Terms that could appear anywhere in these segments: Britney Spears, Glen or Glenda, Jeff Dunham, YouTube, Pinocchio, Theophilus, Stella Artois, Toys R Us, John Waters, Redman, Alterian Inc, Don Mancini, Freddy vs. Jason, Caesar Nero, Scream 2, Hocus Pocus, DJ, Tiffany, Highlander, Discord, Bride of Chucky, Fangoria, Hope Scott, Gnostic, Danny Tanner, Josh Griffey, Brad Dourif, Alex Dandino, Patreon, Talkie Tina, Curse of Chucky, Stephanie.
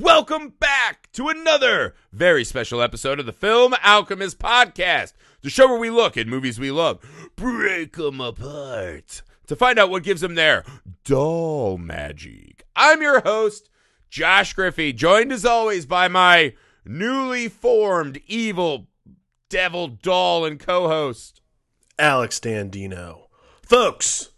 welcome back to another very special episode of the Film Alchemist Podcast, the show where we look at movies we love, break them apart, to find out what gives them their doll magic. I'm your host, Josh Griffey, joined as always by my newly formed evil devil doll and co-host, Alex Dandino. Folks,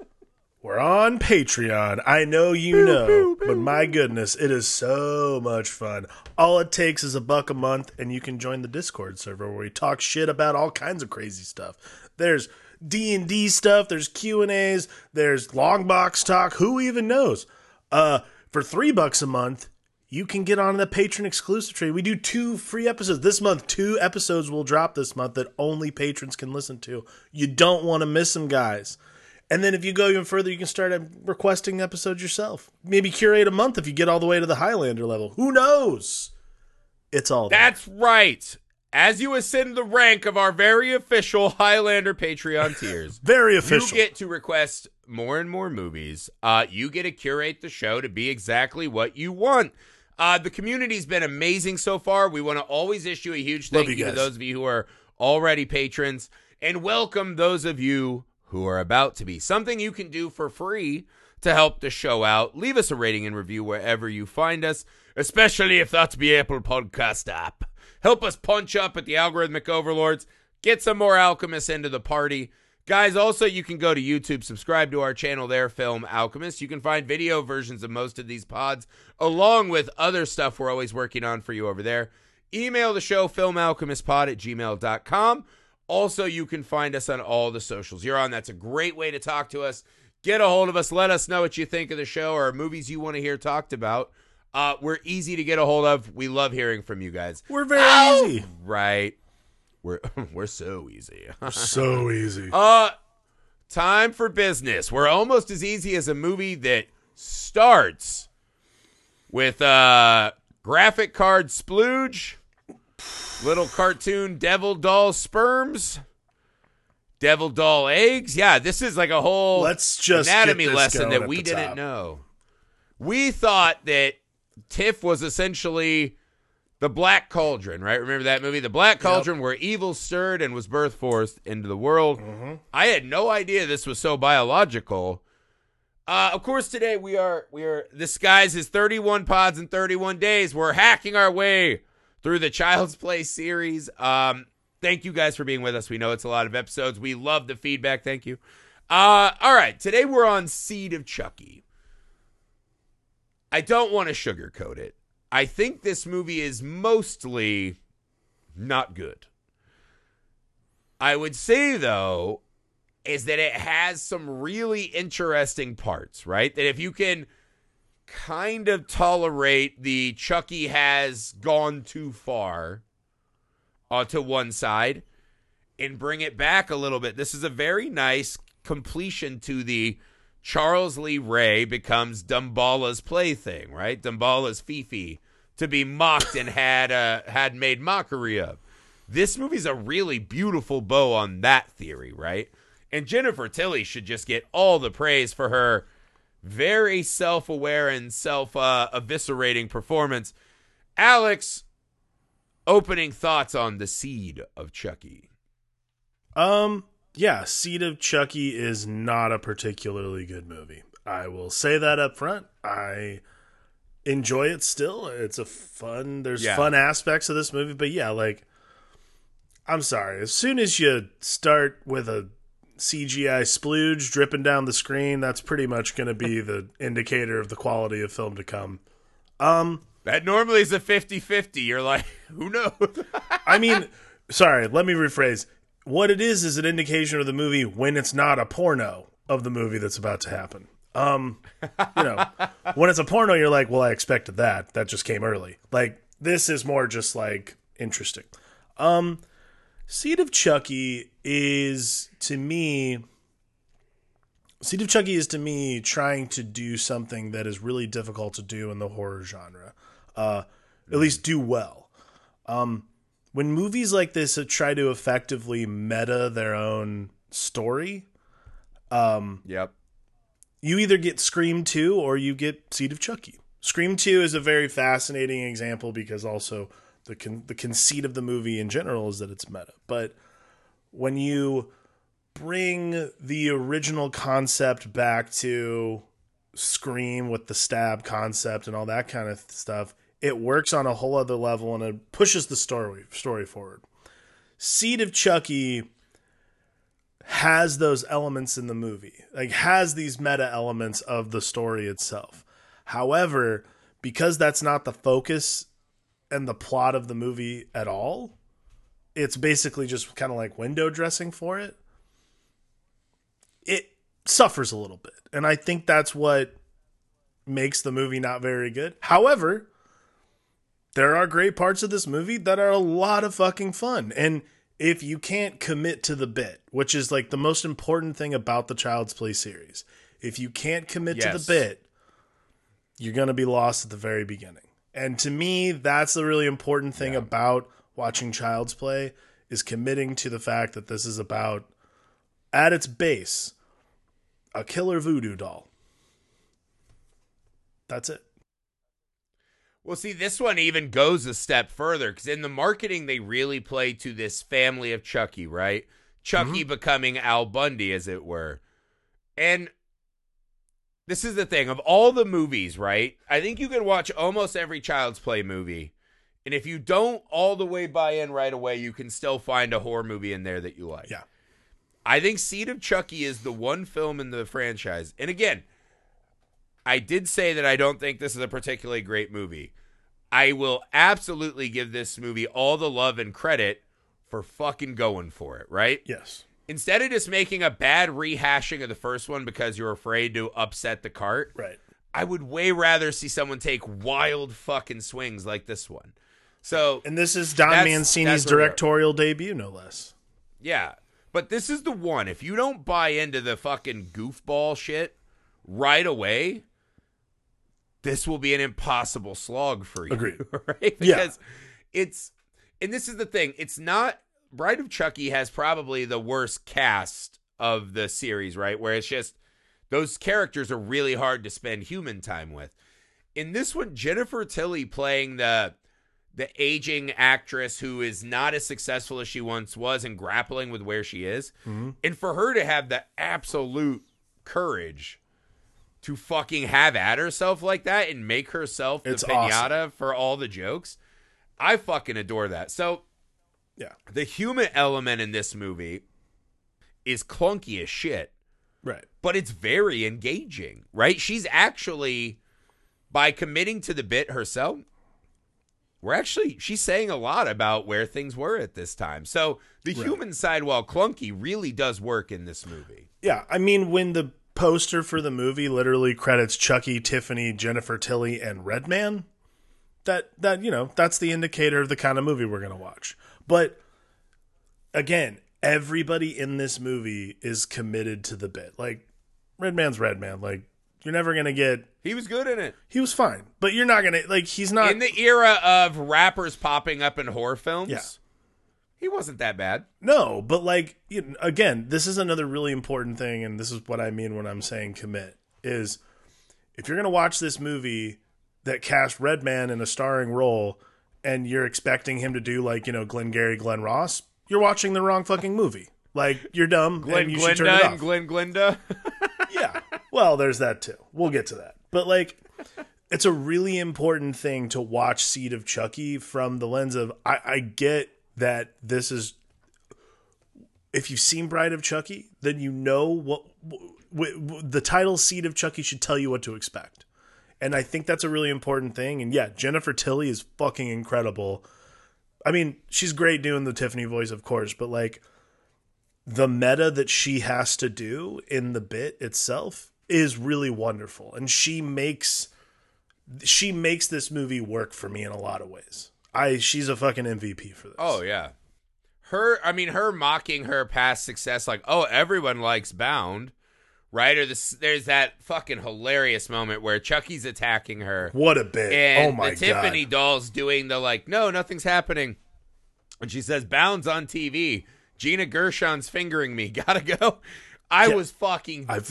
we're on Patreon. I know you know, but my goodness, it is so much fun. All it takes is $1 a month, and you can join the Discord server where we talk shit about all kinds of crazy stuff. There's D&D stuff, there's Q&As, there's long box talk, who even knows? For $3 a month, you can get on the patron exclusive tree. We do 2 free episodes this month. 2 episodes will drop this month that only patrons can listen to. You don't want to miss them, guys. And then if you go even further, you can start requesting episodes yourself. Maybe curate a month if you get all the way to the Highlander level. Who knows? It's all there. That's right. As you ascend the rank of our very official Highlander Patreon tiers, very official, you get to request more and more movies. You get to curate the show to be exactly what you want. The community's been amazing so far. We want to always issue a huge thank you to those of you who are already patrons, and welcome those of you who are about to be. Something you can do for free to help the show out: leave us a rating and review wherever you find us, especially if that's the Apple Podcast app. Help us punch up at the algorithmic overlords. Get some more alchemists into the party. Guys, also, you can go to YouTube, subscribe to our channel there, Film Alchemist. You can find video versions of most of these pods, along with other stuff we're always working on for you over there. Email the show, filmalchemistpod@gmail.com. Also, you can find us on all the socials you're on. That's a great way to talk to us. Get a hold of us. Let us know what you think of the show or movies you want to hear talked about. We're easy to get a hold of. We love hearing from you guys. We're very easy. Right. We're so easy. So easy. Time for business. We're almost as easy as a movie that starts with graphic card splooge, little cartoon devil doll sperms, devil doll eggs. Yeah, this is like a whole anatomy lesson that we didn't know. We thought that Tiff was essentially the Black Cauldron, right? Remember that movie? The Black Cauldron, where evil stirred and was birth forced into the world. I had no idea this was so biological. Of course, today we are this guy's is 31 pods in 31 days. We're hacking our way through the Child's Play series. Thank you guys for being with us. We know it's a lot of episodes. We love the feedback. Thank you. All right. Today we're on Seed of Chucky. I don't want to sugarcoat it. I think this movie is mostly not good. I would say, though, is that it has some really interesting parts, right? That if you can kind of tolerate the Chucky has gone too far to one side and bring it back a little bit. This is a very nice completion to the Charles Lee Ray becomes Damballa's plaything, right? Damballa's Fifi, to be mocked and had made mockery of. This movie's a really beautiful bow on that theory, right? And Jennifer Tilly should just get all the praise for her very self-aware and self-eviscerating performance. Alex, opening thoughts on the Seed of Chucky. Yeah, Seed of Chucky is not a particularly good movie. I will say that up front. I enjoy it still. It's a fun, fun aspects of this movie. But yeah, like, I'm sorry. As soon as you start with a CGI splooge dripping down the screen, that's pretty much going to be the indicator of the quality of film to come. That normally is a 50-50. You're like, who knows? I mean, sorry, let me rephrase. What it is an indication of the movie when it's not a porno of the movie that's about to happen. When it's a porno, you're like, well, I expected that. That just came early. Like, this is more just, like, interesting. Seed of Chucky is, to me... Seed of Chucky is, to me, trying to do something that is really difficult to do in the horror genre. At least do well. When movies like this try to effectively meta their own story, you either get Scream 2 or you get Seed of Chucky. Scream 2 is a very fascinating example because also the conceit of the movie in general is that it's meta. But when you bring the original concept back to Scream with the stab concept and all that kind of stuff, it works on a whole other level and it pushes the story forward. Seed of Chucky has those elements in the movie, like has these meta elements of the story itself. However, because that's not the focus and the plot of the movie at all, it's basically just kind of like window dressing for it. It suffers a little bit. And I think that's what makes the movie not very good. However, there are great parts of this movie that are a lot of fucking fun. And if you can't commit to the bit, which is like the most important thing about the Child's Play series, if you can't commit to the bit, you're going to be lost at the very beginning. And to me, that's the really important thing about watching Child's Play, is committing to the fact that this is about, at its base, a killer voodoo doll. That's it. Well, see, this one even goes a step further, because in the marketing, they really play to this family of Chucky, right? Chucky becoming Al Bundy, as it were. And this is the thing. Of all the movies, right, I think you could watch almost every Child's Play movie, and if you don't all the way buy in right away, you can still find a horror movie in there that you like. Yeah. I think Seed of Chucky is the one film in the franchise. And again, I did say that I don't think this is a particularly great movie. I will absolutely give this movie all the love and credit for fucking going for it, right? Yes. Instead of just making a bad rehashing of the first one because you're afraid to upset the cart, right? I would way rather see someone take wild fucking swings like this one. So, and this is Don Mancini's directorial debut, no less. Yeah. But this is the one, if you don't buy into the fucking goofball shit right away, this will be an impossible slog for you. Agreed. Right? Because it's, and this is the thing, it's not, Bride of Chucky has probably the worst cast of the series, right? Where it's just, those characters are really hard to spend human time with. In this one, Jennifer Tilly playing the aging actress who is not as successful as she once was and grappling with where she is. Mm-hmm. And for her to have the absolute courage to fucking have at herself like that and make herself the piñata for all the jokes. I fucking adore that. So yeah, the human element in this movie is clunky as shit, right? But it's very engaging, right? She's actually, by committing to the bit herself, she's saying a lot about where things were at this time. So the human side, while clunky, really does work in this movie. Yeah, I mean, when the poster for the movie literally credits Chucky, Tiffany, Jennifer Tilly, and Redman, that you know, that's the indicator of the kind of movie we're going to watch. But again, everybody in this movie is committed to the bit. Like, Redman's Redman, like, you're never going to get... He was good in it. He was fine. But you're not going to... Like, he's not... In the era of rappers popping up in horror films, he wasn't that bad. No, but like, you know, again, this is another really important thing, and this is what I mean when I'm saying commit, is if you're going to watch this movie that cast Redman in a starring role and you're expecting him to do, like, you know, Glengarry Glen Ross, you're watching the wrong fucking movie. Like, you're dumb, and you should turn it off. Glen Glenda. Yeah. Well, there's that too. We'll get to that. But like, it's a really important thing to watch Seed of Chucky from the lens of, I get that this is, if you've seen Bride of Chucky, then you know what the title Seed of Chucky should tell you what to expect. And I think that's a really important thing. And yeah, Jennifer Tilly is fucking incredible. I mean, she's great doing the Tiffany voice, of course, but like, the meta that she has to do in the bit itself is really wonderful. And she makes this movie work for me in a lot of ways. She's a fucking MVP for this. Oh yeah. Her mocking her past success, like, oh, everyone likes Bound, right? Or there's that fucking hilarious moment where Chucky's attacking her. What a bit. And oh my God. The Tiffany doll's doing the, like, no, nothing's happening. And she says, Bound's on TV. Gina Gershon's fingering me. Gotta go. I was fucking dying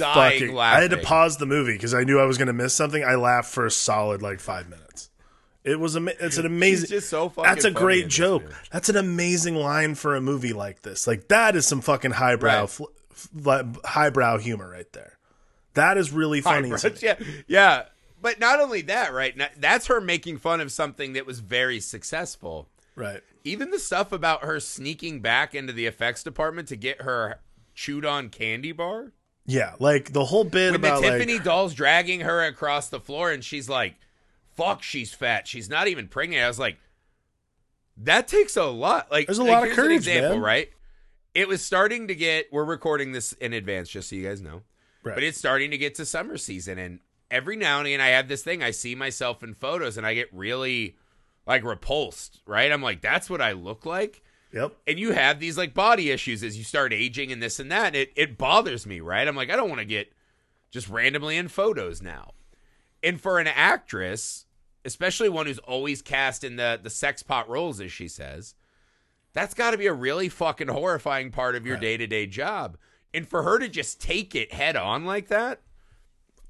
laughing. I had to pause the movie because I knew I was going to miss something. I laughed for a solid like 5 minutes. It was an amazing. Just so fucking that's a great joke. That's an amazing line for a movie like this. Like that is some fucking highbrow highbrow humor right there. That is really funny. Yeah. But not only that, right? That's her making fun of something that was very successful. Right. Even the stuff about her sneaking back into the effects department to get her chewed on candy bar. Yeah, like the whole bit about the Tiffany doll's dragging her across the floor and she's like, fuck, she's fat. She's not even pregnant. I was like, that takes a lot. Like, there's a lot of courage, example, man. Right? It was starting to get, we're recording this in advance, just so you guys know. Right. But it's starting to get to summer season. And every now and again, I have this thing. I see myself in photos and I get really like repulsed, right? I'm like, that's what I look like. Yep. And you have these like body issues as you start aging and this and that. And it bothers me, right? I'm like, I don't want to get just randomly in photos now. And for an actress, especially one who's always cast in the sex pot roles, as she says, that's got to be a really fucking horrifying part of your day-to-day job. And for her to just take it head on like that,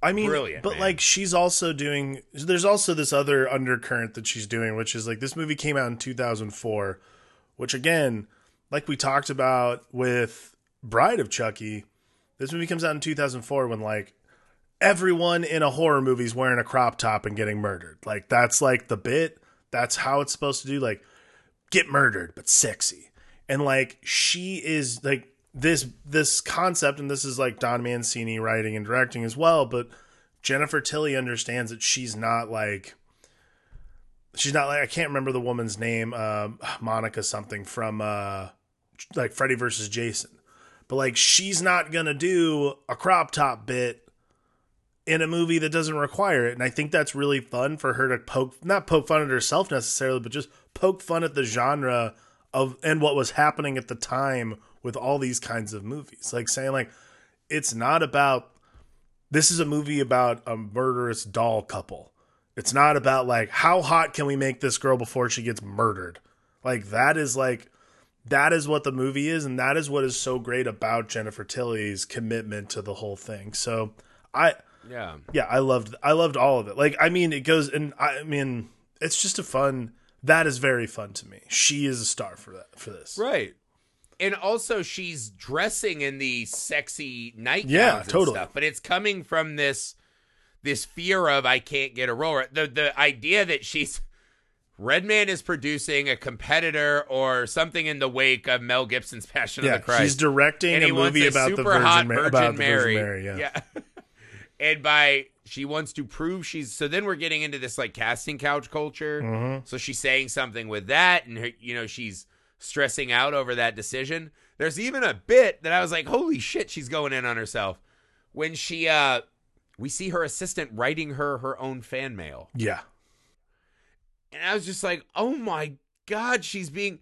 I mean, brilliant, but man. Like she's also doing, there's also this other undercurrent that she's doing, which is like this movie came out in 2004, which again, like we talked about with Bride of Chucky, this movie comes out in 2004 when like everyone in a horror movie is wearing a crop top and getting murdered. Like that's like the bit, that's how it's supposed to do, like get murdered, but sexy. And like, she is like, this concept, and this is like Don Mancini writing and directing as well, but Jennifer Tilly understands that she's not like I can't remember the woman's name, Monica something from like Freddy vs. Jason, but like she's not gonna do a crop top bit in a movie that doesn't require it. And I think that's really fun for her to not poke fun at herself necessarily, but just poke fun at the genre of and what was happening at the time with all these kinds of movies, like saying like, it's not about, this is a movie about a murderous doll couple. It's not about like, how hot can we make this girl before she gets murdered? Like, that is what the movie is. And that is what is so great about Jennifer Tilly's commitment to the whole thing. So I loved all of it. Like, I mean, it goes, and I mean, it's just a fun, that is very fun to me. She is a star for that, for this. Right. And also she's dressing in the sexy nightgowns and stuff, but it's coming from this fear of I can't get a role. The idea that Redman is producing a competitor or something in the wake of Mel Gibson's Passion of the Christ. She's directing a movie about the Virgin Mary. Yeah. And she wants to prove so then we're getting into this like casting couch culture. Mm-hmm. So she's saying something with that, and her, you know, she's stressing out over that decision. There's even a bit that I was like, holy shit, she's going in on herself when she we see her assistant writing her own fan mail. Yeah. And I was just like, oh my God, she's being,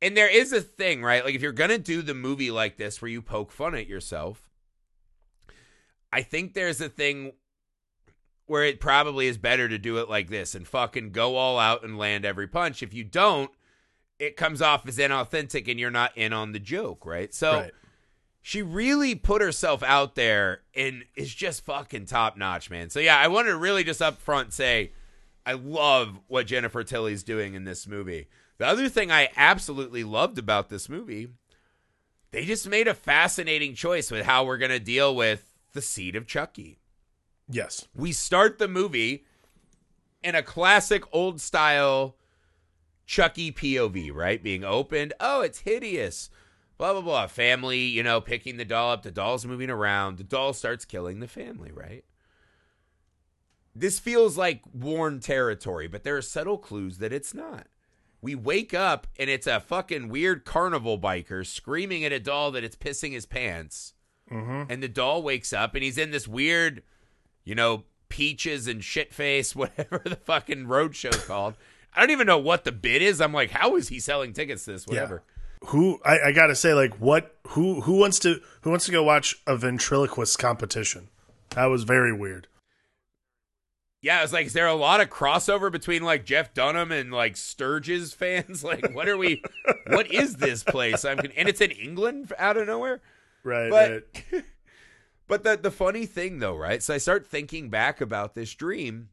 and there is a thing, right? Like if you're gonna do the movie like this where you poke fun at yourself, I think there's a thing where it probably is better to do it like this and fucking go all out and land every punch. If you don't, it comes off as inauthentic and you're not in on the joke, right? So she really put herself out there and is just fucking top notch, man. So yeah, I wanted to really just up front say, I love what Jennifer Tilly's doing in this movie. The other thing I absolutely loved about this movie, they just made a fascinating choice with how we're going to deal with the Seed of Chucky. Yes. We start the movie in a classic old style Chucky POV, right? Being opened. Oh, it's hideous. Blah, blah, blah. Family, you know, picking the doll up. The doll's moving around. The doll starts killing the family, right? This feels like worn territory, but there are subtle clues that it's not. We wake up and it's a fucking weird carnival biker screaming at a doll that it's pissing his pants. Mm-hmm. And the doll wakes up and he's in this weird, you know, peaches and shit face, whatever the fucking roadshow's called. I don't even know what the bid is. I'm like, how is he selling tickets to this? Whatever. Yeah. I gotta say, like, what? Who wants to go watch a ventriloquist competition? That was very weird. Yeah, I was like, is there a lot of crossover between like Jeff Dunham and like Sturges fans? Like, what is this place? And it's in England out of nowhere. Right, but, right. But the funny thing, though, right? So I start thinking back about this dream,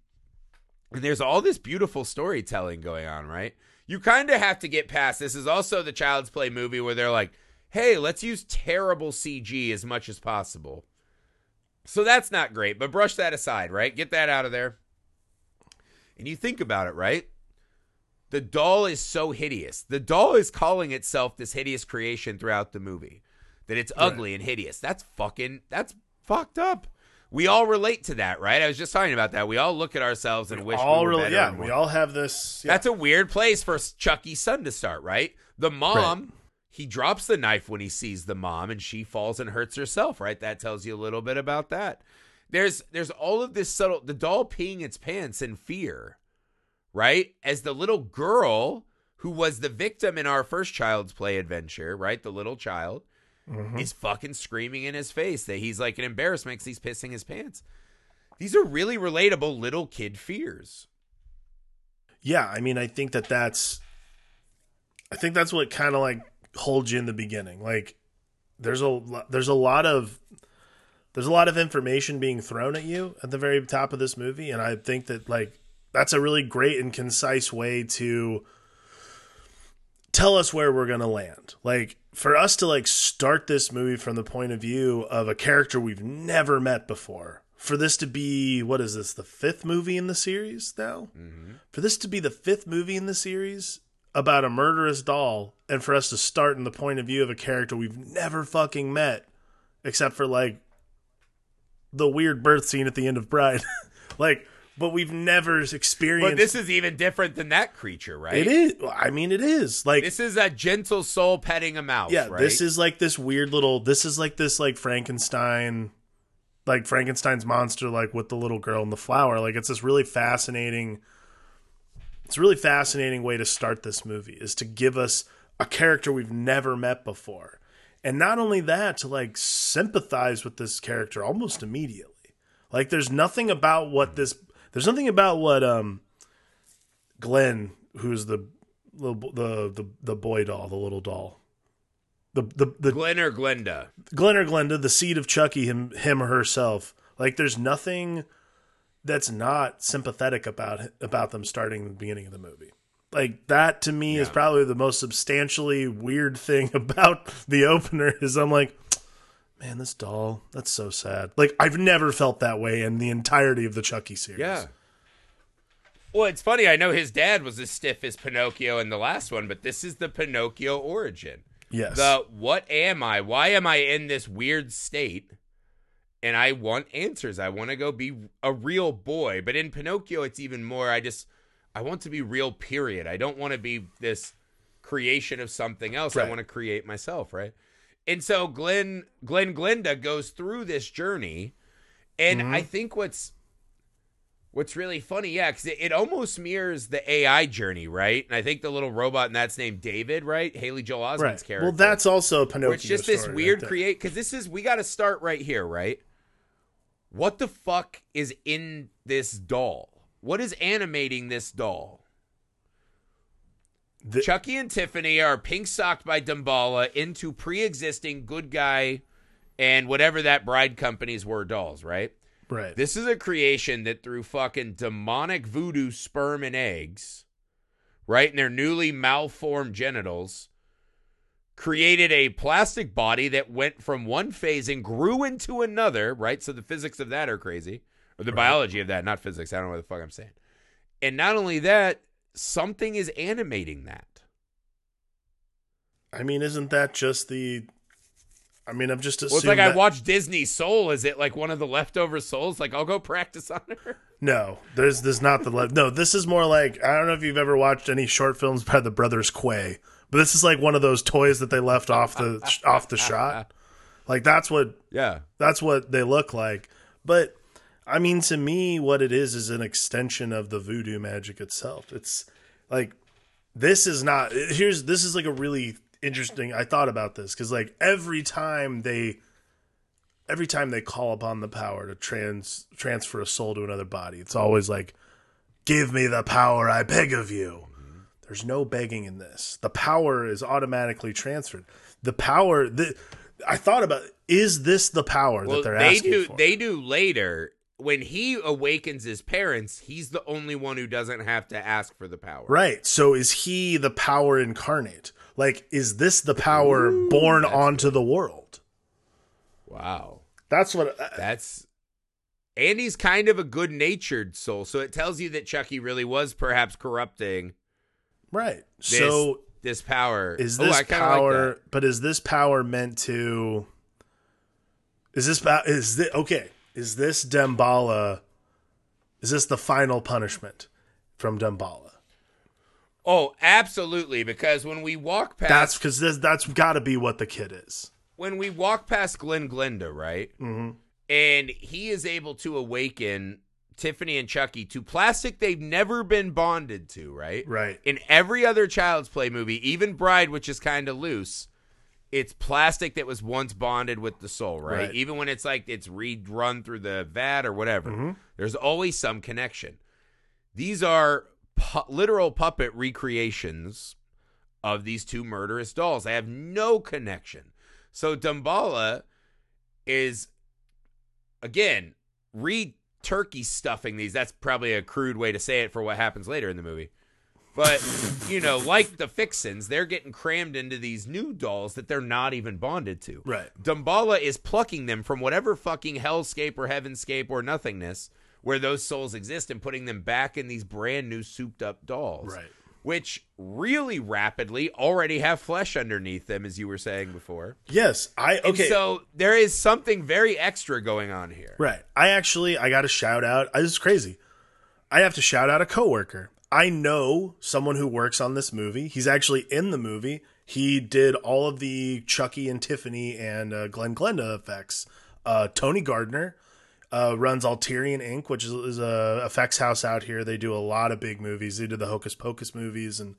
and there's all this beautiful storytelling going on, right? You kind of have to get past. This is also the Child's Play movie where they're like, hey, let's use terrible CG as much as possible. So that's not great, but brush that aside, right? Get that out of there. And you think about it, right? The doll is so hideous. The doll is calling itself this hideous creation throughout the movie, that it's ugly and hideous. That's fucked up. We all relate to that, right? I was just talking about that. We all look at ourselves and wish we were better. Yeah, we all have this. Yeah. That's a weird place for Chucky's son to start, right? The mom, he drops the knife when he sees the mom, and she falls and hurts herself, right? That tells you a little bit about that. There's all of this subtle, the doll peeing its pants in fear, right? As the little girl who was the victim in our first Child's Play adventure, right? The little child. Mm-hmm. He's fucking screaming in his face that he's like an embarrassment because he's pissing his pants. These are really relatable little kid fears. Yeah, I mean, I think that's what kind of like holds you in the beginning. Like, there's a lot of information being thrown at you at the very top of this movie, and I think that like that's a really great and concise way to tell us where we're gonna land. Like, for us to like start this movie from the point of view of a character we've never met before, for this to be, what is this, the fifth movie in the series now? Mm-hmm. For this to be the fifth movie in the series about a murderous doll, and for us to start in the point of view of a character we've never fucking met, except for like the weird birth scene at the end of Bride. Like, but we've never experienced. But this is even different than that creature, right? It is. I mean, it is. Like, this is a gentle soul petting a mouse, yeah, right? This is like this weird little, this is like this like Frankenstein, like Frankenstein's monster, like with the little girl and the flower. Like, it's this really fascinating, it's a really fascinating way to start this movie, is to give us a character we've never met before. And not only that, to like sympathize with this character almost immediately. Like, there's nothing about what this, there's something about what Glen, who's the boy doll, the little doll, the Glen or Glenda, the seed of Chucky, him or herself. Like, there's nothing that's not sympathetic about them starting at the beginning of the movie. Like, that to me is probably the most substantially weird thing about the opener. Is I'm like, man, this doll, that's so sad. Like, I've never felt that way in the entirety of the Chucky series. Yeah. Well, it's funny. I know his dad was as stiff as Pinocchio in the last one, but this is the Pinocchio origin. Yes. The what am I? Why am I in this weird state? And I want answers. I want to go be a real boy. But in Pinocchio, it's even more. I want to be real, period. I don't want to be this creation of something else. Right. I want to create myself, right? And so Glenda goes through this journey, and I think what's really funny, because it almost mirrors the AI journey, right? And I think the little robot, and that's named David, right? Haley Joel Osment's character. Well, that's also a Pinocchio. It's just this weird create, because this is, we got to start right here, right? What the fuck is in this doll? What is animating this doll? Chucky and Tiffany are pink-socked by Damballa into pre-existing good guy and whatever that bride companies were dolls, right? Right. This is a creation that through fucking demonic voodoo sperm and eggs, right, and their newly malformed genitals, created a plastic body that went from one phase and grew into another, right? So the physics of that are crazy. Or the biology of that, not physics. I don't know what the fuck I'm saying. And not only that, something is animating that. I mean, isn't that just the... I mean, I'm just assuming... Well, it's like I watched Disney's Soul. Is it like one of the leftover souls? Like, I'll go practice on her? No, there's not the... No, this is more like... I don't know if you've ever watched any short films by the Brothers Quay, but this is like one of those toys that they left off the shot. Like, that's what... Yeah. That's what they look like. But... I mean, to me, what it is an extension of the voodoo magic itself. It's like, this is like a really interesting, I thought about this, because like every time they call upon the power to transfer a soul to another body, it's always like, give me the power, I beg of you. Mm-hmm. There's no begging in this. The power is automatically transferred. The power, I thought about, is this the power that they're asking for? They do later. When he awakens his parents, he's the only one who doesn't have to ask for the power. Right. So is he the power incarnate? Like, is this the power born onto the world? Wow. That's what... That's... And he's kind of a good-natured soul, so it tells you that Chucky really was perhaps corrupting... Right. This, so... This power... Is this power... Like, but is this power meant to... Okay. Is this Damballa... Is this the final punishment from Damballa? Oh, absolutely, because when we walk past... That's because that's got to be what the kid is. When we walk past Glen Glenda, right? Mm-hmm. And he is able to awaken Tiffany and Chucky to plastic they've never been bonded to, right? Right. In every other Child's Play movie, even Bride, which is kind of loose, it's plastic that was once bonded with the soul, right? Even when it's like it's rerun through the vat or whatever, mm-hmm. there's always some connection. These are literal puppet recreations of these two murderous dolls. They have no connection. So Damballa is... Again, re-turkey stuffing these. That's probably a crude way to say it for what happens later in the movie. But, you know, like the Fixins, they're getting crammed into these new dolls that they're not even bonded to. Right. Damballa is plucking them from whatever fucking hellscape or heavenscape or nothingness where those souls exist and putting them back in these brand new souped-up dolls. Right. Which really rapidly already have flesh underneath them, as you were saying before. Yes. Okay. And so there is something very extra going on here. Right. I got to shout out. This is crazy. I have to shout out a coworker. I know someone who works on this movie. He's actually in the movie. He did all of the Chucky and Tiffany and Glen Glenda effects. Tony Gardner runs Alterian Inc, which is a effects house out here. They do a lot of big movies. They did the Hocus Pocus movies, and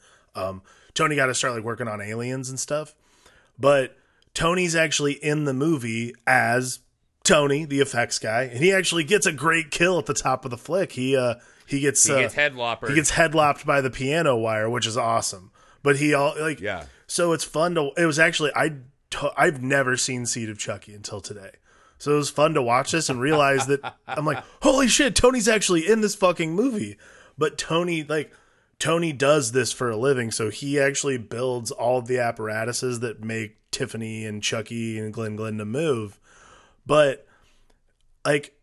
Tony got to start like working on Aliens and stuff. But Tony's actually in the movie as Tony, the effects guy, and he actually gets a great kill at the top of the flick. He gets headlopped. He gets headlopped by the piano wire, which is awesome. But so it's fun to. It was actually I've never seen Seed of Chucky until today. So it was fun to watch this and realize that I'm like, holy shit, Tony's actually in this fucking movie. But Tony does this for a living. So he actually builds all of the apparatuses that make Tiffany and Chucky and Glen Glenda move. But like,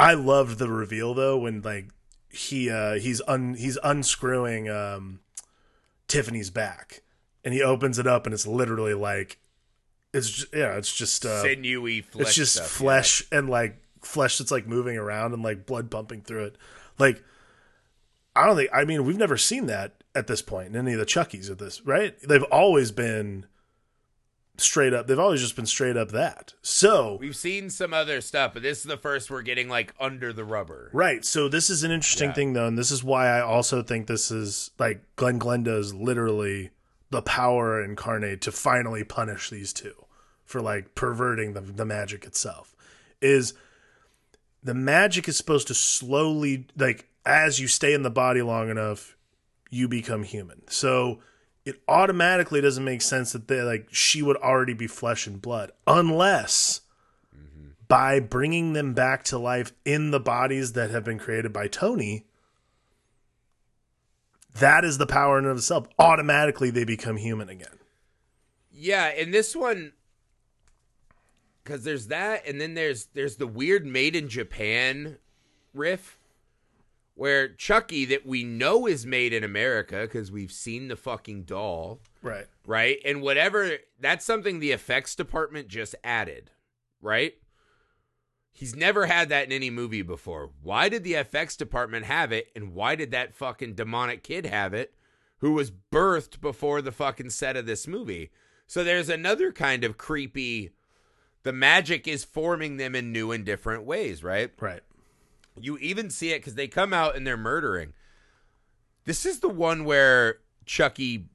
I loved the reveal though, when like he's unscrewing Tiffany's back and he opens it up and it's literally like, It's just sinewy flesh. It's just stuff, flesh and like flesh that's like moving around and like blood pumping through it. Like, I mean, we've never seen that at this point in any of the Chuckies of this, right? They've always been straight up. They've always just been straight up that. So we've seen some other stuff, but this is the first we're getting like under the rubber. Right. So this is an interesting thing though. And this is why I also think this is like Glen Glenda is literally the power incarnate to finally punish these two for like perverting the magic itself. Is the magic is supposed to slowly, like as you stay in the body long enough, you become human. So it automatically doesn't make sense that they like, she would already be flesh and blood unless by bringing them back to life in the bodies that have been created by Tony, that is the power in and of itself. Automatically, they become human again. Yeah, and this one, because there's that, and then there's the weird Made in Japan riff, where Chucky, that we know is made in America, because we've seen the fucking doll. Right. Right? And whatever, that's something the effects department just added, right? He's never had that in any movie before. Why did the FX department have it? And why did that fucking demonic kid have it who was birthed before the fucking set of this movie? So there's another kind of creepy, the magic is forming them in new and different ways, right? Right. You even see it because they come out and they're murdering. This is the one where Chucky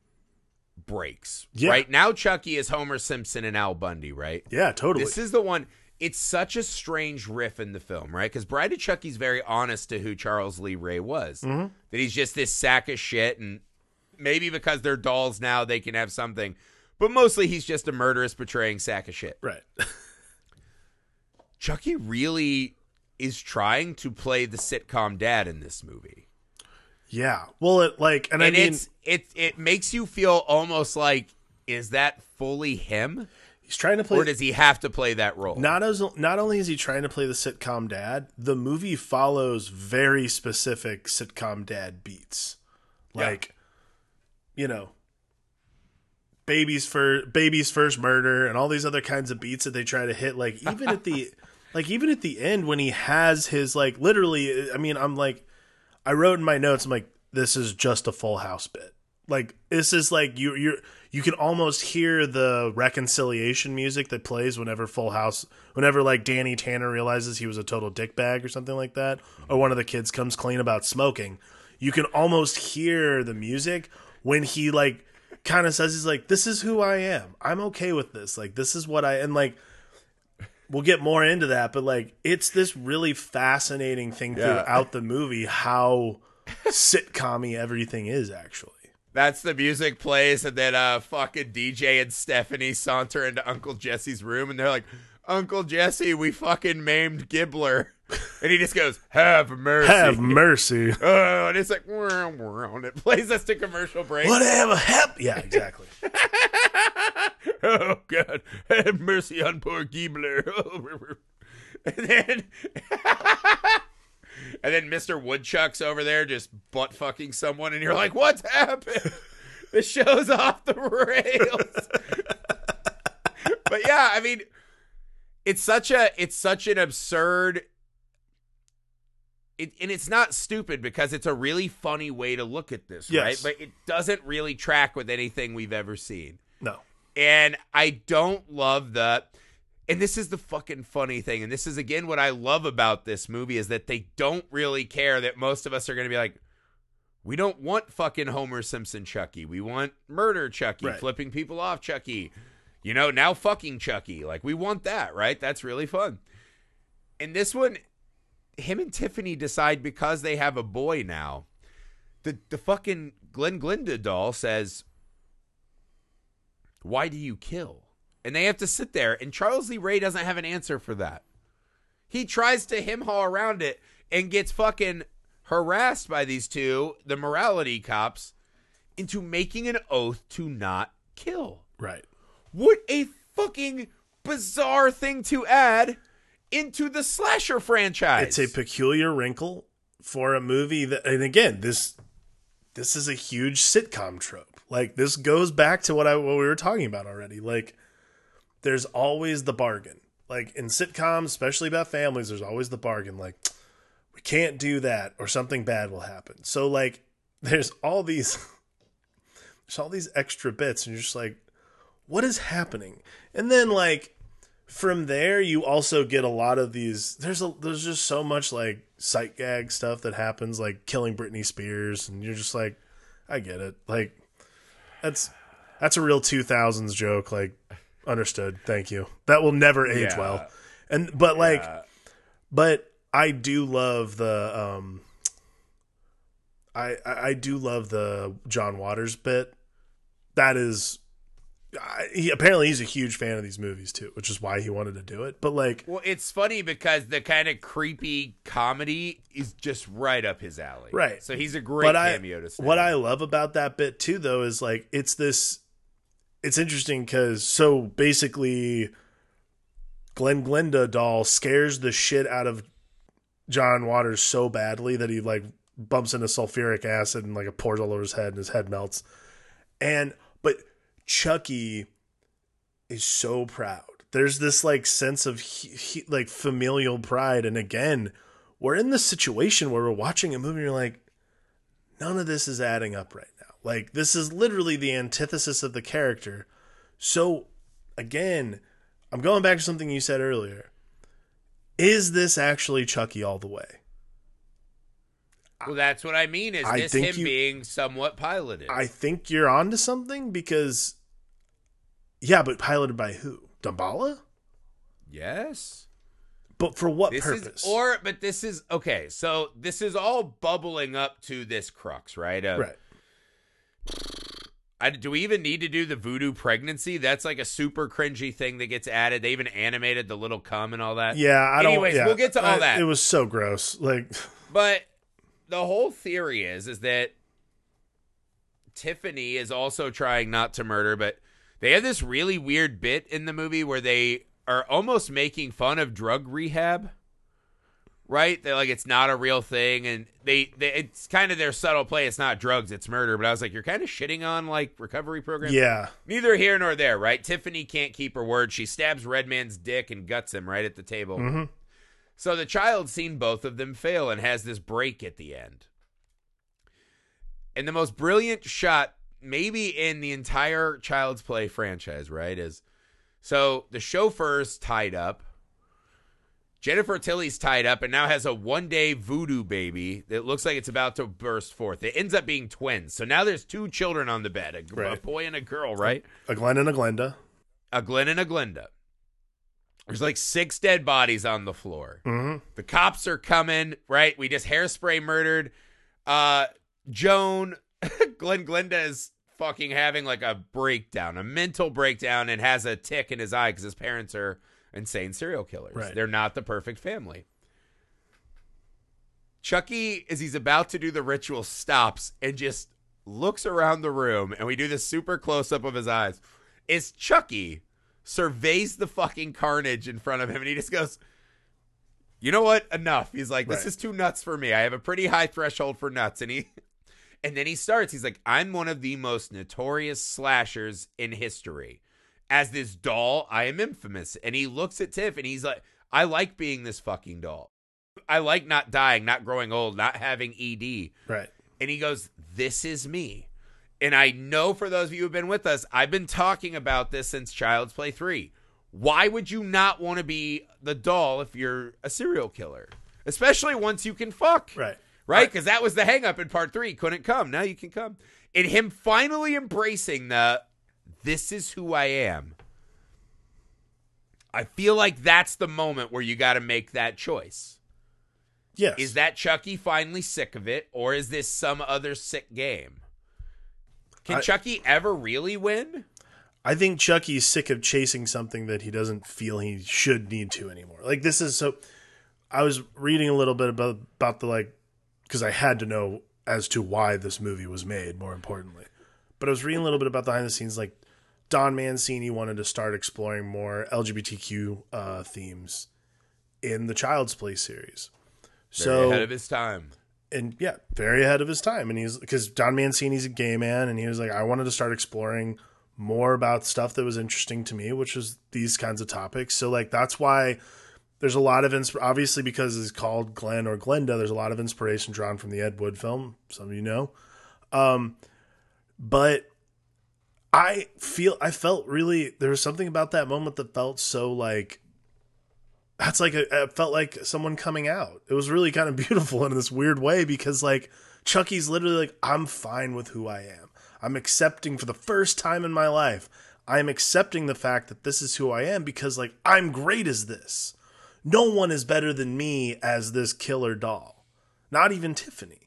breaks, right? Now Chucky is Homer Simpson and Al Bundy, right? Yeah, totally. This is the one... It's such a strange riff in the film, right? Because Bride of Chucky's very honest to who Charles Lee Ray was. Mm-hmm. That he's just this sack of shit, and maybe because they're dolls now, they can have something. But mostly he's just a murderous, betraying sack of shit. Right. Chucky really is trying to play the sitcom dad in this movie. Yeah. Well, it like, and I mean, it makes you feel almost like, is that fully him? He's trying to play, or does he have to play that role? Not only is he trying to play the sitcom dad, the movie follows very specific sitcom dad beats. Like, you know, baby's first murder and all these other kinds of beats that they try to hit. Like even at the, like even at the end when he has his, like, literally, I mean, I'm like, I wrote in my notes, I'm like, this is just a Full House bit. Like, this is like, you can almost hear the reconciliation music that plays whenever Full House, whenever like Danny Tanner realizes he was a total dickbag or something like that, or one of the kids comes clean about smoking. You can almost hear the music when he like kind of says, he's like, this is who I am. I'm okay with this. Like, this is what I, and like, we'll get more into that, but like, it's this really fascinating thing throughout the movie, how sitcom-y everything is actually. That's the music plays, and then fucking DJ and Stephanie saunter into Uncle Jesse's room, and they're like, Uncle Jesse, we fucking maimed Giebler. And he just goes, have mercy. Have mercy. Oh, and it's like, and it plays us to commercial break. Whatever happened? Yeah, exactly. Oh, God. Have mercy on poor Giebler. And then... and then Mr. Woodchuck's over there just butt-fucking someone, and you're like, what's happened? This show's off the rails. But yeah, I mean, it's such an absurd... And it's not stupid because it's a really funny way to look at this, right? But it doesn't really track with anything we've ever seen. No. And I don't love the... And this is the fucking funny thing. And this is, again, what I love about this movie is that they don't really care that most of us are going to be like, we don't want fucking Homer Simpson Chucky. We want murder Chucky, flipping people off Chucky. You know, now fucking Chucky. Like, we want that, right? That's really fun. And this one, him and Tiffany decide because they have a boy now. The fucking Glen Glenda doll says, why do you kill? And they have to sit there, and Charles Lee Ray doesn't have an answer for that. He tries to him-haw around it and gets fucking harassed by these two, the morality cops, into making an oath to not kill. Right. What a fucking bizarre thing to add into the slasher franchise. It's a peculiar wrinkle for a movie that, and again, this is a huge sitcom trope. Like, this goes back to what we were talking about already. Like, there's always the bargain. Like in sitcoms, especially about families, there's always the bargain. Like, we can't do that or something bad will happen. So like, there's all these extra bits and you're just like, what is happening? And then like from there, you also get a lot of these, there's just so much like sight gag stuff that happens, like killing Britney Spears. And you're just like, I get it. Like that's a real 2000s joke. Like, understood. Thank you. That will never age well. And but I do love the I do love the John Waters bit. That is, apparently he's a huge fan of these movies too, which is why he wanted to do it. But like, well, it's funny because the kind of creepy comedy is just right up his alley. Right. So he's a great cameo to see. What I love about that bit too, though, is like it's interesting because so basically Glen Glenda doll scares the shit out of John Waters so badly that he like bumps into sulfuric acid and like it pours all over his head and his head melts. But Chucky is so proud. There's this like sense of like familial pride. And again, we're in this situation where we're watching a movie and you're like, none of this is adding up right now. Like, this is literally the antithesis of the character. So, again, I'm going back to something you said earlier. Is this actually Chucky all the way? Well, that's what I mean, is this him being somewhat piloted. I think you're onto something because, yeah, but piloted by who? Damballa? Yes. But for what purpose? Okay, so this is all bubbling up to this crux, right? Right. Do we even need to do the voodoo pregnancy? That's like a super cringy thing that gets added. They even animated the little cum and all that. Yeah, Anyways, yeah, we'll get to all that. It was so gross. Like, but the whole theory is that Tiffany is also trying not to murder, but they have this really weird bit in the movie where they are almost making fun of drug rehab. Right? They're like, it's not a real thing, and they it's kind of their subtle play. It's not drugs, it's murder. But I was like, you're kind of shitting on like recovery programs. Yeah. Neither here nor there, right? Tiffany can't keep her word. She stabs Redman's dick and guts him right at the table. Mm-hmm. So the child's seen both of them fail and has this break at the end. And the most brilliant shot, maybe in the entire Child's Play franchise, right, is so the chauffeur's tied up. Jennifer Tilly's tied up and now has a one-day voodoo baby that looks like it's about to burst forth. It ends up being twins. So now there's two children on the bed, a boy and a girl, right? A Glen and a Glenda. A Glen and a Glenda. There's like 6 dead bodies on the floor. Mm-hmm. The cops are coming, right? We just hairspray murdered Joan. Glenda is fucking having like a breakdown, a mental breakdown, and has a tick in his eye because his parents are insane serial killers. Right. They're not the perfect family. Chucky, as he's about to do the ritual, stops and just looks around the room, and we do this super close-up of his eyes. As Chucky surveys the fucking carnage in front of him, and he just goes, you know what? Enough. He's like, this is too nuts for me. I have a pretty high threshold for nuts. And then he starts. He's like, I'm one of the most notorious slashers in history. As this doll, I am infamous. And he looks at Tiff and he's like, I like being this fucking doll. I like not dying, not growing old, not having ED. Right. And he goes, this is me. And I know for those of you who have been with us, I've been talking about this since Child's Play 3. Why would you not want to be the doll if you're a serial killer? Especially once you can fuck. Right. Right? Because that was the hang up in part 3. Couldn't come. Now you can come. And him finally embracing this is who I am. I feel like that's the moment where you got to make that choice. Yes. Is that Chucky finally sick of it, or is this some other sick game? Can Chucky ever really win? I think Chucky's sick of chasing something that he doesn't feel he should need to anymore. Like, this is so... I was reading a little bit about the, like... Because I had to know as to why this movie was made, more importantly. But I was reading a little bit about behind the scenes, like... Don Mancini wanted to start exploring more LGBTQ themes in the Child's Play series. Very ahead of his time. And yeah, very ahead of his time. And he's, because Don Mancini's a gay man, and he was like, I wanted to start exploring more about stuff that was interesting to me, which was these kinds of topics. So like, that's why there's a lot of, obviously because it's called Glen or Glenda, there's a lot of inspiration drawn from the Ed Wood film. Some of you know. But I felt really, there was something about that moment that felt so like, that's like, it felt like someone coming out. It was really kind of beautiful in this weird way, because like Chucky's literally like, I'm fine with who I am. I'm accepting for the first time in my life. I'm accepting the fact that this is who I am, because like, I'm great as this. No one is better than me as this killer doll. Not even Tiffany.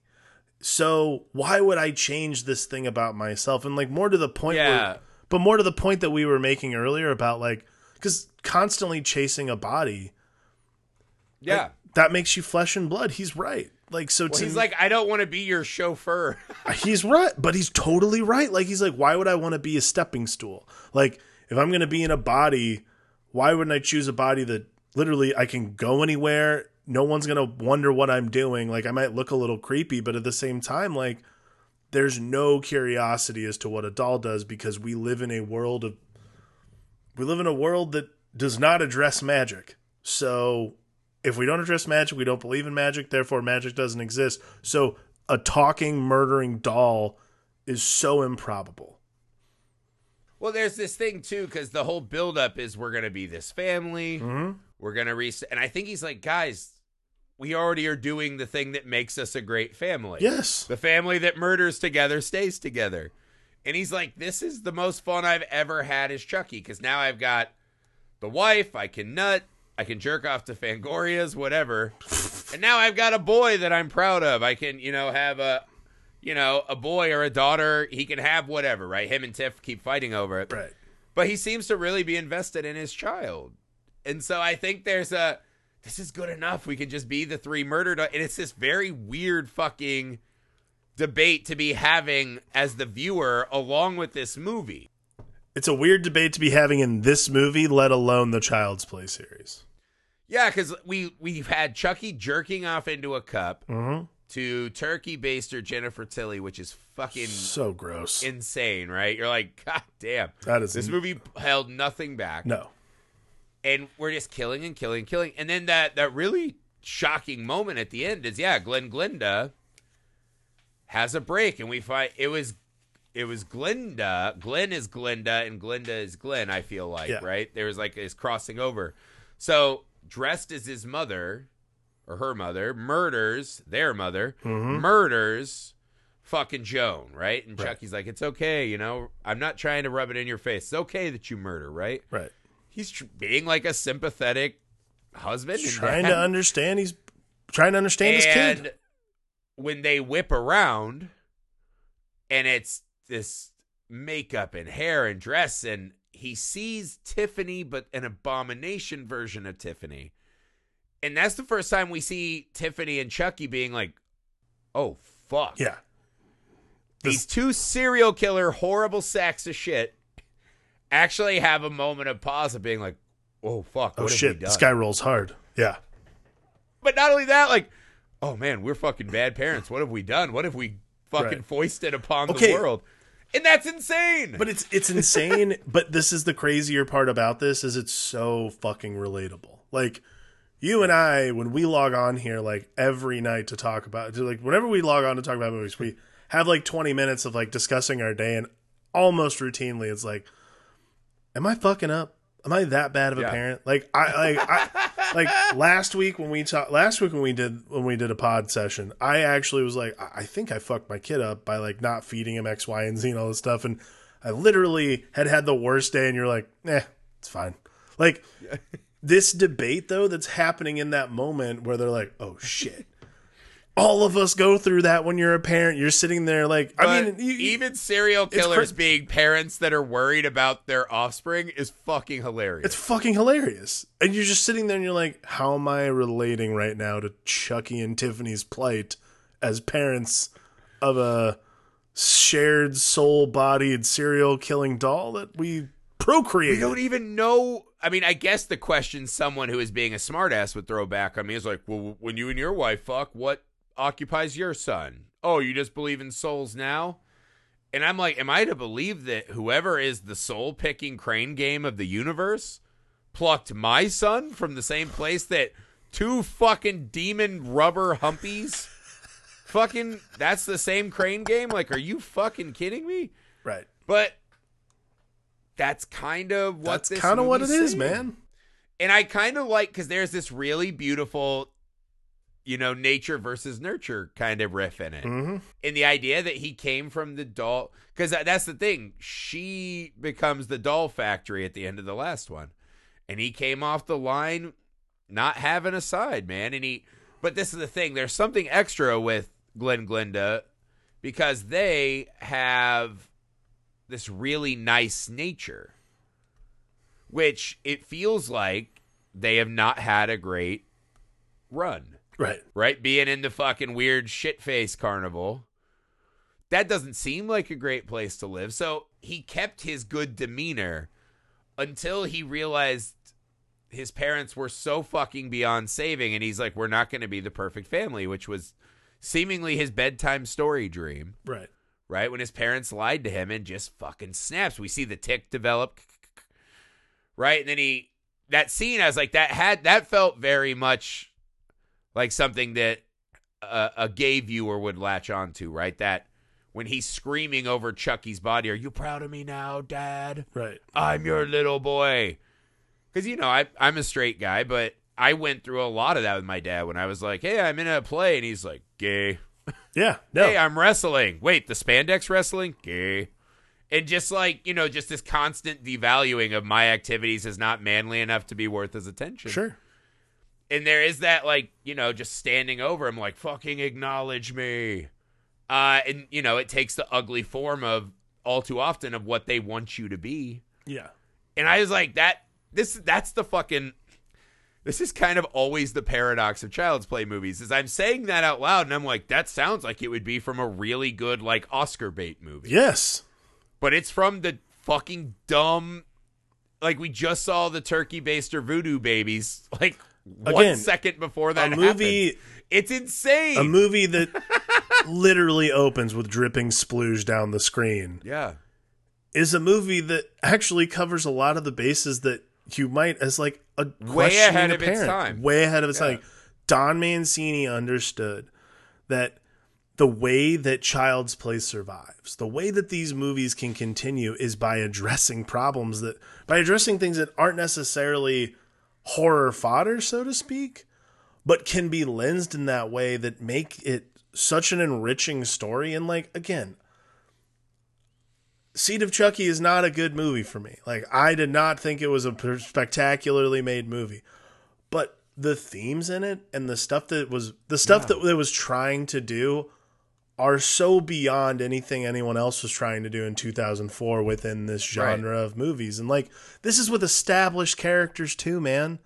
So why would I change this thing about myself? And like, more to the point, but more to the point that we were making earlier about like, because constantly chasing a body, like, that makes you flesh and blood. He's right. Like, so he's like, I don't want to be your chauffeur. He's right, but he's totally right. Like, he's like, why would I want to be a stepping stool? Like, if I'm going to be in a body, why wouldn't I choose a body that literally I can go anywhere? No one's going to wonder what I'm doing. Like, I might look a little creepy, but at the same time, like, there's no curiosity as to what a doll does, because we live in a world that does not address magic. So if we don't address magic, we don't believe in magic. Therefore, magic doesn't exist. So a talking, murdering doll is so improbable. Well, there's this thing too, because the whole buildup is, we're going to be this family. Mm-hmm. We're going to reset. And I think he's like, guys, we already are doing the thing that makes us a great family. Yes. The family that murders together stays together. And he's like, this is the most fun I've ever had as Chucky, because now I've got the wife. I can nut. I can jerk off to Fangorias, whatever. And now I've got a boy that I'm proud of. I can, have a, you know, a boy or a daughter, he can have whatever, right? Him and Tiff keep fighting over it. Right. But he seems to really be invested in his child. And so I think there's a, this is good enough. We can just be the three murdered. And it's this very weird fucking debate to be having as the viewer along with this movie. It's a weird debate to be having in this movie, let alone the Child's Play series. Yeah, because we've had Chucky jerking off into a cup to turkey baster Jennifer Tilly, which is fucking so gross, insane, right? You're like, God damn, that is this movie held nothing back. No, and we're just killing and killing and killing, and then that really shocking moment at the end is Glen Glenda has a break, and we find it was Glenda. Glen is Glenda, and Glenda is Glen. I feel like right there was like this crossing over. So dressed as his mother or her mother, murders their mother, murders fucking Joan, right? And Chucky's like, it's okay, you know, I'm not trying to rub it in your face. It's okay that you murder, right? Right. He's being like a sympathetic husband. He's trying to understand his kid. And when they whip around and it's this makeup and hair and dress and he sees Tiffany, but an abomination version of Tiffany. And that's the first time we see Tiffany and Chucky being like, oh, fuck. Yeah. These two serial killer, horrible sacks of shit actually have a moment of pause of being like, oh, fuck. Oh, shit. This guy rolls hard. Yeah. But not only that, like, oh, man, we're fucking bad parents. What have we done? What have we fucking foisted upon the world? And that's insane. But it's insane. But this is the crazier part about this is it's so fucking relatable. Like you and I, when we log on here, like every night to talk about, to like whenever we log on to talk about movies, we have like 20 minutes of like discussing our day. And almost routinely, it's like, am I fucking up? Am I that bad of a parent? Like I last week when we did a pod session, I actually was like, I think I fucked my kid up by like not feeding him X, Y, and Z and all this stuff. And I literally had the worst day. And you're like, it's fine. Like this debate though, that's happening in that moment where they're like, oh shit. All of us go through that when you're a parent. You're sitting there like, but I mean, even serial killers being parents that are worried about their offspring is fucking hilarious. It's fucking hilarious. And you're just sitting there and you're like, how am I relating right now to Chucky and Tiffany's plight as parents of a shared soul-bodied serial killing doll that we procreated? We don't even know. I mean, I guess the question someone who is being a smartass would throw back on me is like, well, when you and your wife fuck, what occupies your son? Oh, you just believe in souls now? And I'm like, am I to believe that whoever is the soul picking crane game of the universe plucked my son from the same place that two fucking demon rubber humpies fucking, that's the same crane game? Like, are you fucking kidding me? Right. But that's kind of what this movie's saying. That's kind of what it is, man. And I kind of like, because there's this really beautiful, you know, nature versus nurture kind of riff in it. Mm-hmm. And the idea that he came from the doll, because that's the thing. She becomes the doll factory at the end of the last one. And he came off the line not having a side, man. And but this is the thing. There's something extra with Glen Glenda because they have this really nice nature, which it feels like they have not had a great run. Right. Being in the fucking weird shit face carnival. That doesn't seem like a great place to live. So he kept his good demeanor until he realized his parents were so fucking beyond saving. And he's like, we're not going to be the perfect family, which was seemingly his bedtime story dream. Right. When his parents lied to him and just fucking snaps. We see the tick develop. Right. And then that scene, I was like, that felt very much like something that a gay viewer would latch onto, right? That when he's screaming over Chucky's body, are you proud of me now, Dad? Right. I'm your little boy. Because, you know, I'm a straight guy, but I went through a lot of that with my dad when I was like, hey, I'm in a play. And he's like, gay. Yeah. No. Hey, I'm wrestling. Wait, the spandex wrestling? Gay. And just like, you know, just this constant devaluing of my activities is not manly enough to be worth his attention. Sure. And there is that, like, you know, just standing over him, like, fucking acknowledge me. And, you know, it takes the ugly form of all too often of what they want you to be. Yeah. And I was like, that's the fucking... This is kind of always the paradox of Child's Play movies, is I'm saying that out loud, and I'm like, that sounds like it would be from a really good, like, Oscar bait movie. Yes. But it's from the fucking dumb... Like, we just saw the Turkey Baster Voodoo Babies, like, one second before that happened. It's insane. A movie that literally opens with dripping splooge down the screen. Yeah. Is a movie that actually covers a lot of the bases that you might, as like a way ahead of its time. Way ahead of its time. Don Mancini understood that the way that Child's Play survives, the way that these movies can continue, is by addressing problems that, by addressing things that aren't necessarily horror fodder, so to speak, but can be lensed in that way that make it such an enriching story. And like, again, Seed of Chucky is not a good movie for me. Like, I did not think it was a spectacularly made movie, but the themes in it and the stuff that was that was trying to do are so beyond anything anyone else was trying to do in 2004 within this genre of movies. And like, this is with established characters too, man.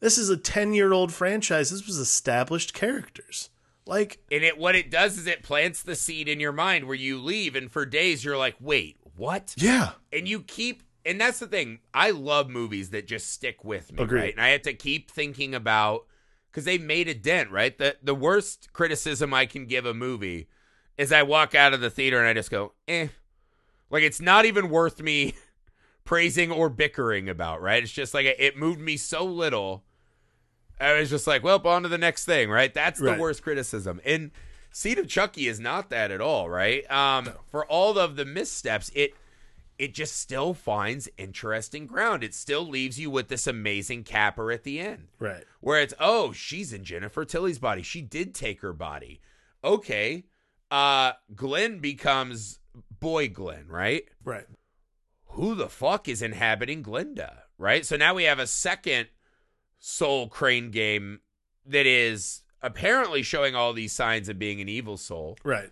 This is a 10-year-old franchise. This was established characters. Like, and it, what it does is it plants the seed in your mind where you leave, and for days you're like, wait, what? Yeah. And you keep, and that's the thing. I love movies that just stick with me. Agreed. Right? And I have to keep thinking about, because they made a dent, right? The worst criticism I can give a movie is I walk out of the theater and I just go, eh. Like, it's not even worth me praising or bickering about, right? It's just like, it moved me so little. I was just like, well, on to the next thing, right? That's the worst criticism. And Seed of Chucky is not that at all, right? For all of the missteps, it just still finds interesting ground. It still leaves you with this amazing capper at the end. Right. Where it's, oh, she's in Jennifer Tilly's body. She did take her body. Okay. Glenn becomes Boy Glenn, right? Right. Who the fuck is inhabiting Glenda, right? So now we have a second soul crane game that is... apparently showing all these signs of being an evil soul. Right.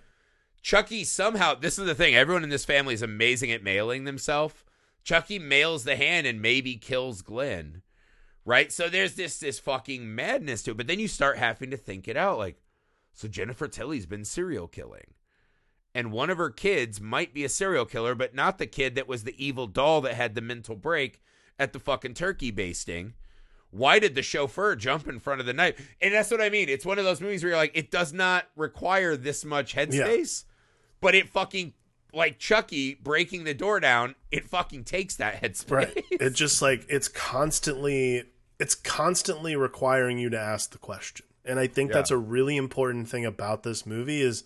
Chucky somehow, this is the thing, everyone in this family is amazing at mailing themselves. Chucky mails the hand and maybe kills Glenn. Right? So there's this fucking madness to it. But then you start having to think it out. Like, so Jennifer Tilly's been serial killing. And one of her kids might be a serial killer, but not the kid that was the evil doll that had the mental break at the fucking turkey basting. Why did the chauffeur jump in front of the knife? And that's what I mean. It's one of those movies where you're like, it does not require this much headspace, but it fucking, like Chucky breaking the door down, it fucking takes that headspace. Right. It just like, it's constantly requiring you to ask the question. And I think that's a really important thing about this movie is,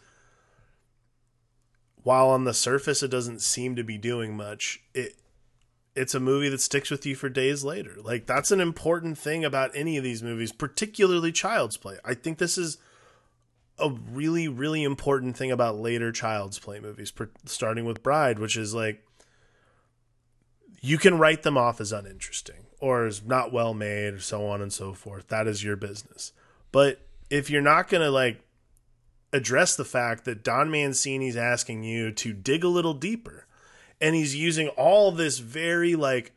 while on the surface it doesn't seem to be doing much, it's a movie that sticks with you for days later. Like, that's an important thing about any of these movies, particularly Child's Play. I think this is a really, really important thing about later Child's Play movies, starting with Bride, which is like, you can write them off as uninteresting or as not well made or so on and so forth. That is your business. But if you're not going to like address the fact that Don Mancini's asking you to dig a little deeper, and he's using all this very like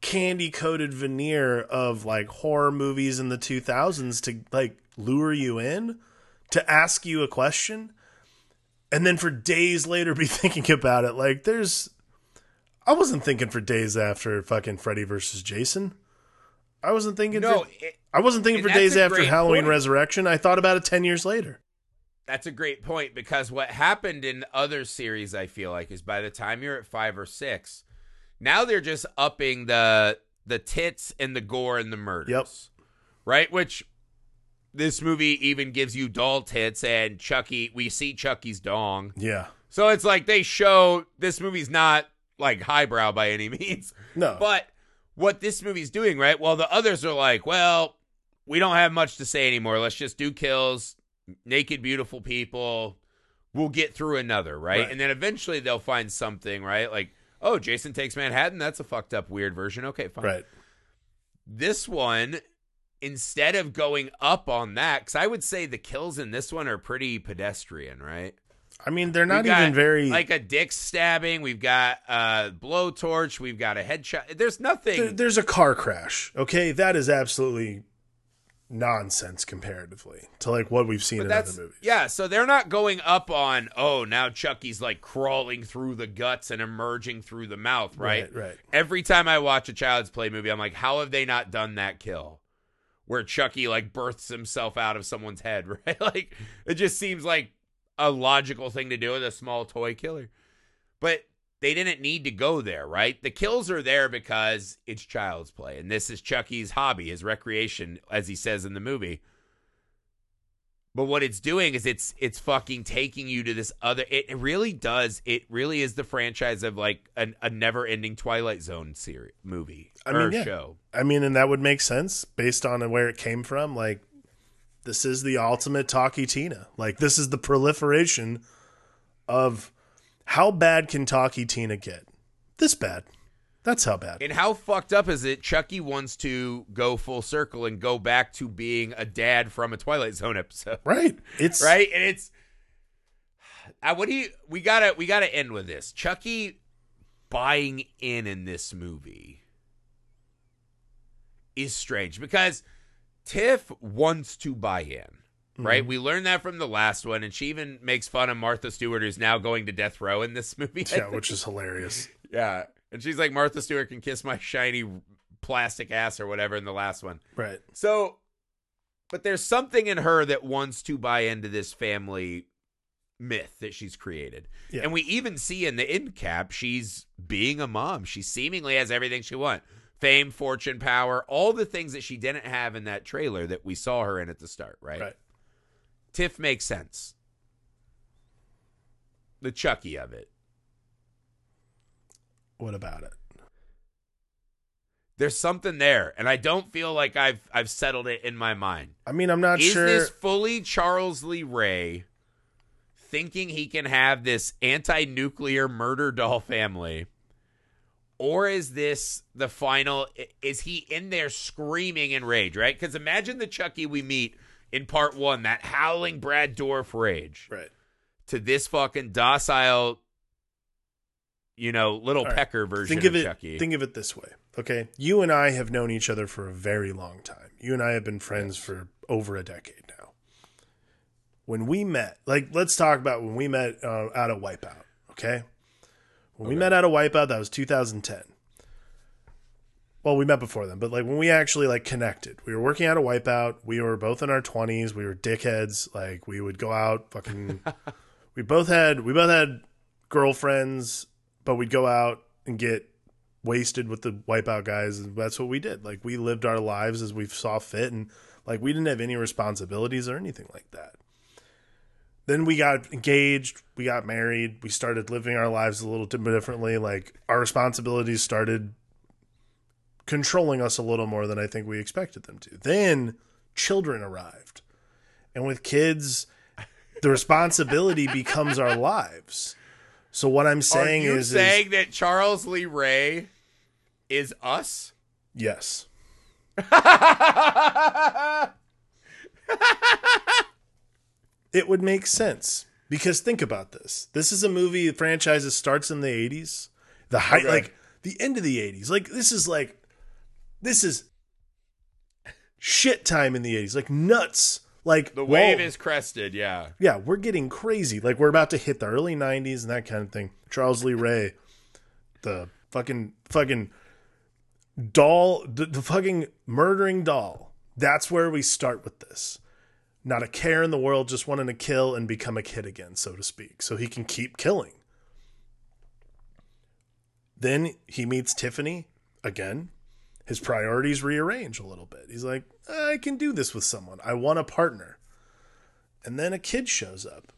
candy coated veneer of like horror movies in the 2000s to like lure you in, to ask you a question, and then for days later be thinking about it. Like, I wasn't thinking for days after fucking Freddy vs. Jason. I wasn't thinking. I wasn't thinking for days after Halloween Resurrection. I thought about it 10 years later. That's a great point, because what happened in other series, I feel like, is by the time you're at 5 or 6, now they're just upping the tits and the gore and the murders. Yep. Right? Which this movie even gives you doll tits, and Chucky, we see Chucky's dong. Yeah. So it's like they show this movie's not like highbrow by any means. No. But what this movie's doing, right? Well, the others are like, well, we don't have much to say anymore. Let's just do kills. Naked, beautiful people, we'll get through another, right? And then eventually they'll find something, right? Like, oh, Jason Takes Manhattan, that's a fucked up weird version. Okay, fine. Right. This one, instead of going up on that, because I would say the kills in this one are pretty pedestrian, right? I mean, they're not even very... Like a dick stabbing. We've got a blowtorch. We've got a headshot. There's nothing. There's a car crash, okay? That is absolutely nonsense comparatively to like what we've seen in other movies. Yeah, so they're not going up on, oh, now Chucky's like crawling through the guts and emerging through the mouth, right? Right. Every time I watch a Child's Play movie, I'm like, how have they not done that kill? Where Chucky like births himself out of someone's head, right? Like, it just seems like a logical thing to do with a small toy killer. But they didn't need to go there, right? The kills are there because it's Child's Play. And this is Chucky's hobby, his recreation, as he says in the movie. But what it's doing is it's fucking taking you to this other... It really does. It really is the franchise of like a never-ending Twilight Zone series movie show. I mean, and that would make sense based on where it came from. Like, this is the ultimate Talkie Tina. Like, this is the proliferation of... How bad can Talkie Tina get? This bad. That's how bad. And how fucked up is it? Chucky wants to go full circle and go back to being a dad from a Twilight Zone episode. Right. It's right. And it's we gotta end with this. Chucky buying in this movie is strange because Tiff wants to buy in. Right? We learned that from the last one, and she even makes fun of Martha Stewart, who's now going to death row in this movie. Yeah, which is hilarious. Yeah. And she's like, Martha Stewart can kiss my shiny plastic ass or whatever in the last one. Right. So, but there's something in her that wants to buy into this family myth that she's created. Yeah. And we even see in the end cap, she's being a mom. She seemingly has everything she wants. Fame, fortune, power, all the things that she didn't have in that trailer that we saw her in at the start, right? Right. Tiff makes sense. The Chucky of it. What about it? There's something there, and I don't feel like I've settled it in my mind. I mean, I'm not sure. Is this fully Charles Lee Ray thinking he can have this anti-nuclear murder doll family? Or is this the final? Is he in there screaming in rage, right? Because imagine the Chucky we meet in part one, that howling Brad Dourif rage, right, to this fucking docile, you know, little pecker version of Chucky. Think of it this way, okay? You and I have known each other for a very long time. You and I have been friends for over a decade now. When we met, like, let's talk about when we met out of Wipeout, okay? When we met out of Wipeout, that was 2010. Well, we met before then, but like when we actually like connected, we were working out a Wipeout. We were both in our 20s. We were dickheads. Like we would go out fucking, we both had girlfriends, but we'd go out and get wasted with the Wipeout guys. And that's what we did. Like we lived our lives as we saw fit. And like, we didn't have any responsibilities or anything like that. Then we got engaged. We got married. We started living our lives a little bit differently. Like our responsibilities started controlling us a little more than I think we expected them to. Then children arrived. And with kids, the responsibility becomes our lives. So what I'm saying is... Are you saying that Charles Lee Ray is us? Yes. It would make sense. Because think about this. This is a movie, the franchise starts in the 80s. The height, like the end of the 80s. Like... This is shit time in the 80s, like nuts. Like the wave is crested. Yeah. Yeah. We're getting crazy. Like we're about to hit the early 90s and that kind of thing. Charles Lee Ray, the fucking doll, the fucking murdering doll. That's where we start with this. Not a care in the world, just wanting to kill and become a kid again, so to speak. So he can keep killing. Then he meets Tiffany again. His priorities rearrange a little bit. He's like, I can do this with someone. I want a partner. And then a kid shows up.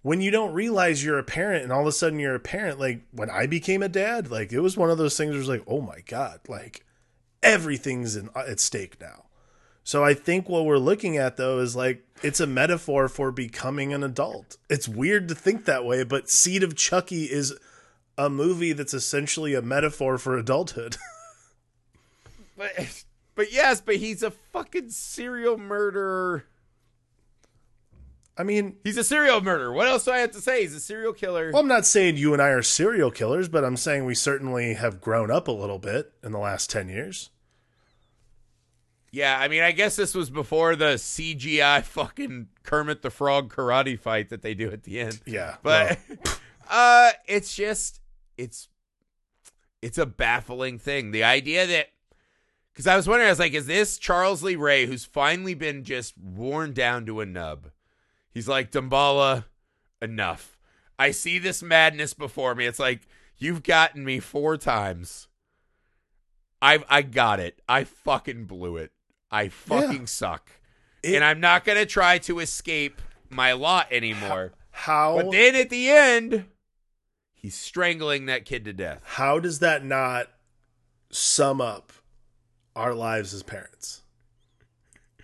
When you don't realize you're a parent and all of a sudden you're a parent, like when I became a dad, like it was one of those things where it's like, oh my God, like everything's at stake now. So I think what we're looking at though is like, it's a metaphor for becoming an adult. It's weird to think that way, but Seed of Chucky is a movie that's essentially a metaphor for adulthood. But yes, but he's a fucking serial murderer. I mean, he's a serial murderer. What else do I have to say? He's a serial killer. Well, I'm not saying you and I are serial killers, but I'm saying we certainly have grown up a little bit in the last 10 years. Yeah, I mean, I guess this was before the CGI fucking Kermit the Frog karate fight that they do at the end. Yeah. But no. It's just, it's a baffling thing. The idea that, because I was wondering, I was like, is this Charles Lee Ray, who's finally been just worn down to a nub? He's like, Damballa, enough. I see this madness before me. It's like, you've gotten me 4 times. I got it. I fucking blew it. I fucking suck. And I'm not going to try to escape my lot anymore. But then at the end, he's strangling that kid to death. How does that not sum up our lives as parents?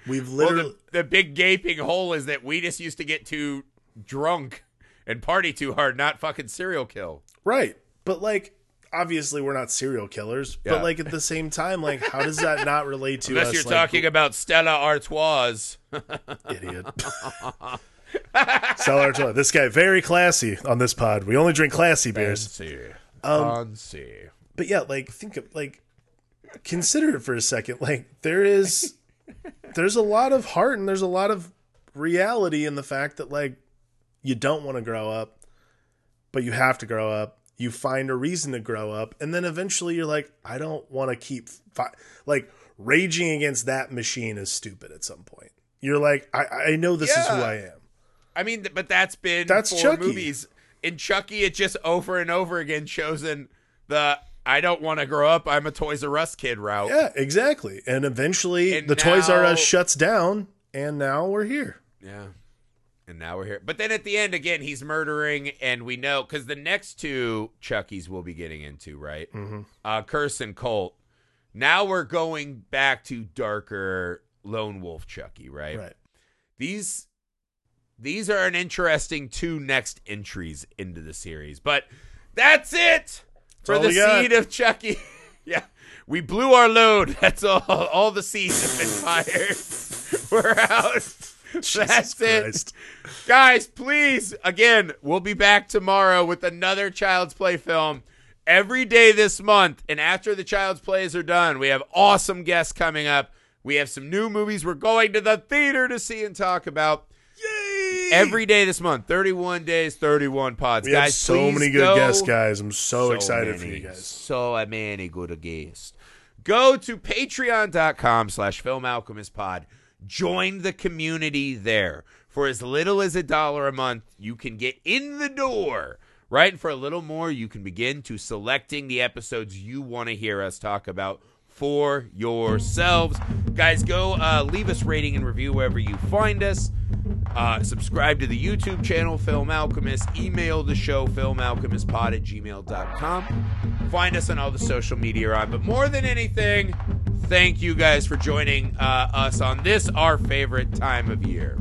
We've literally the big gaping hole is that we just used to get too drunk and party too hard, not fucking serial kill. Right. But like, obviously we're not serial killers, but like at the same time, like how does that not relate to us? Unless you're like, talking about Stella Artois. Idiot. Stella Artois. This guy, very classy on this pod. We only drink classy beers. Fancy. But yeah, like think of like, consider it for a second. Like there's a lot of heart and there's a lot of reality in the fact that like you don't want to grow up, but you have to grow up. You find a reason to grow up. And then eventually you're like, I don't want to keep like raging against that machine is stupid at some point. You're like, I know this is who I am. I mean, but that's been for Chucky. Movies. In Chucky, it just over and over again chosen the I don't want to grow up. I'm a Toys R Us kid route. Yeah, exactly. And eventually the Toys R Us shuts down and now we're here. Yeah. And now we're here. But then at the end, again, he's murdering and we know because the next 2 Chucky's we'll be getting into, right? Mm-hmm. Curse and Colt. Now we're going back to darker lone wolf Chucky, right? Right. These are an interesting 2 next entries into the series, but that's it. For the Seed of Chucky. Yeah. We blew our load. That's all. All the seeds have been fired. We're out. That's it. Guys, please. Again, we'll be back tomorrow with another Child's Play film every day this month. And after the Child's Plays are done, we have awesome guests coming up. We have some new movies we're going to the theater to see and talk about. Every day this month, 31 days, 31 pods. We guys, have so many good guests, guys. I'm so excited for you guys. So many good guests. Go to patreon.com/filmalchemistpod. Join the community there. For as little as $1 a month, you can get in the door, right? And for a little more, you can begin to selecting the episodes you want to hear us talk about for yourselves. Guys, go leave us rating and review wherever you find us. Subscribe to the YouTube channel, Film Alchemist. Email the show, filmalchemistpod@gmail.com. Find us on all the social media on. But more than anything, thank you guys for joining us on this, our favorite time of year.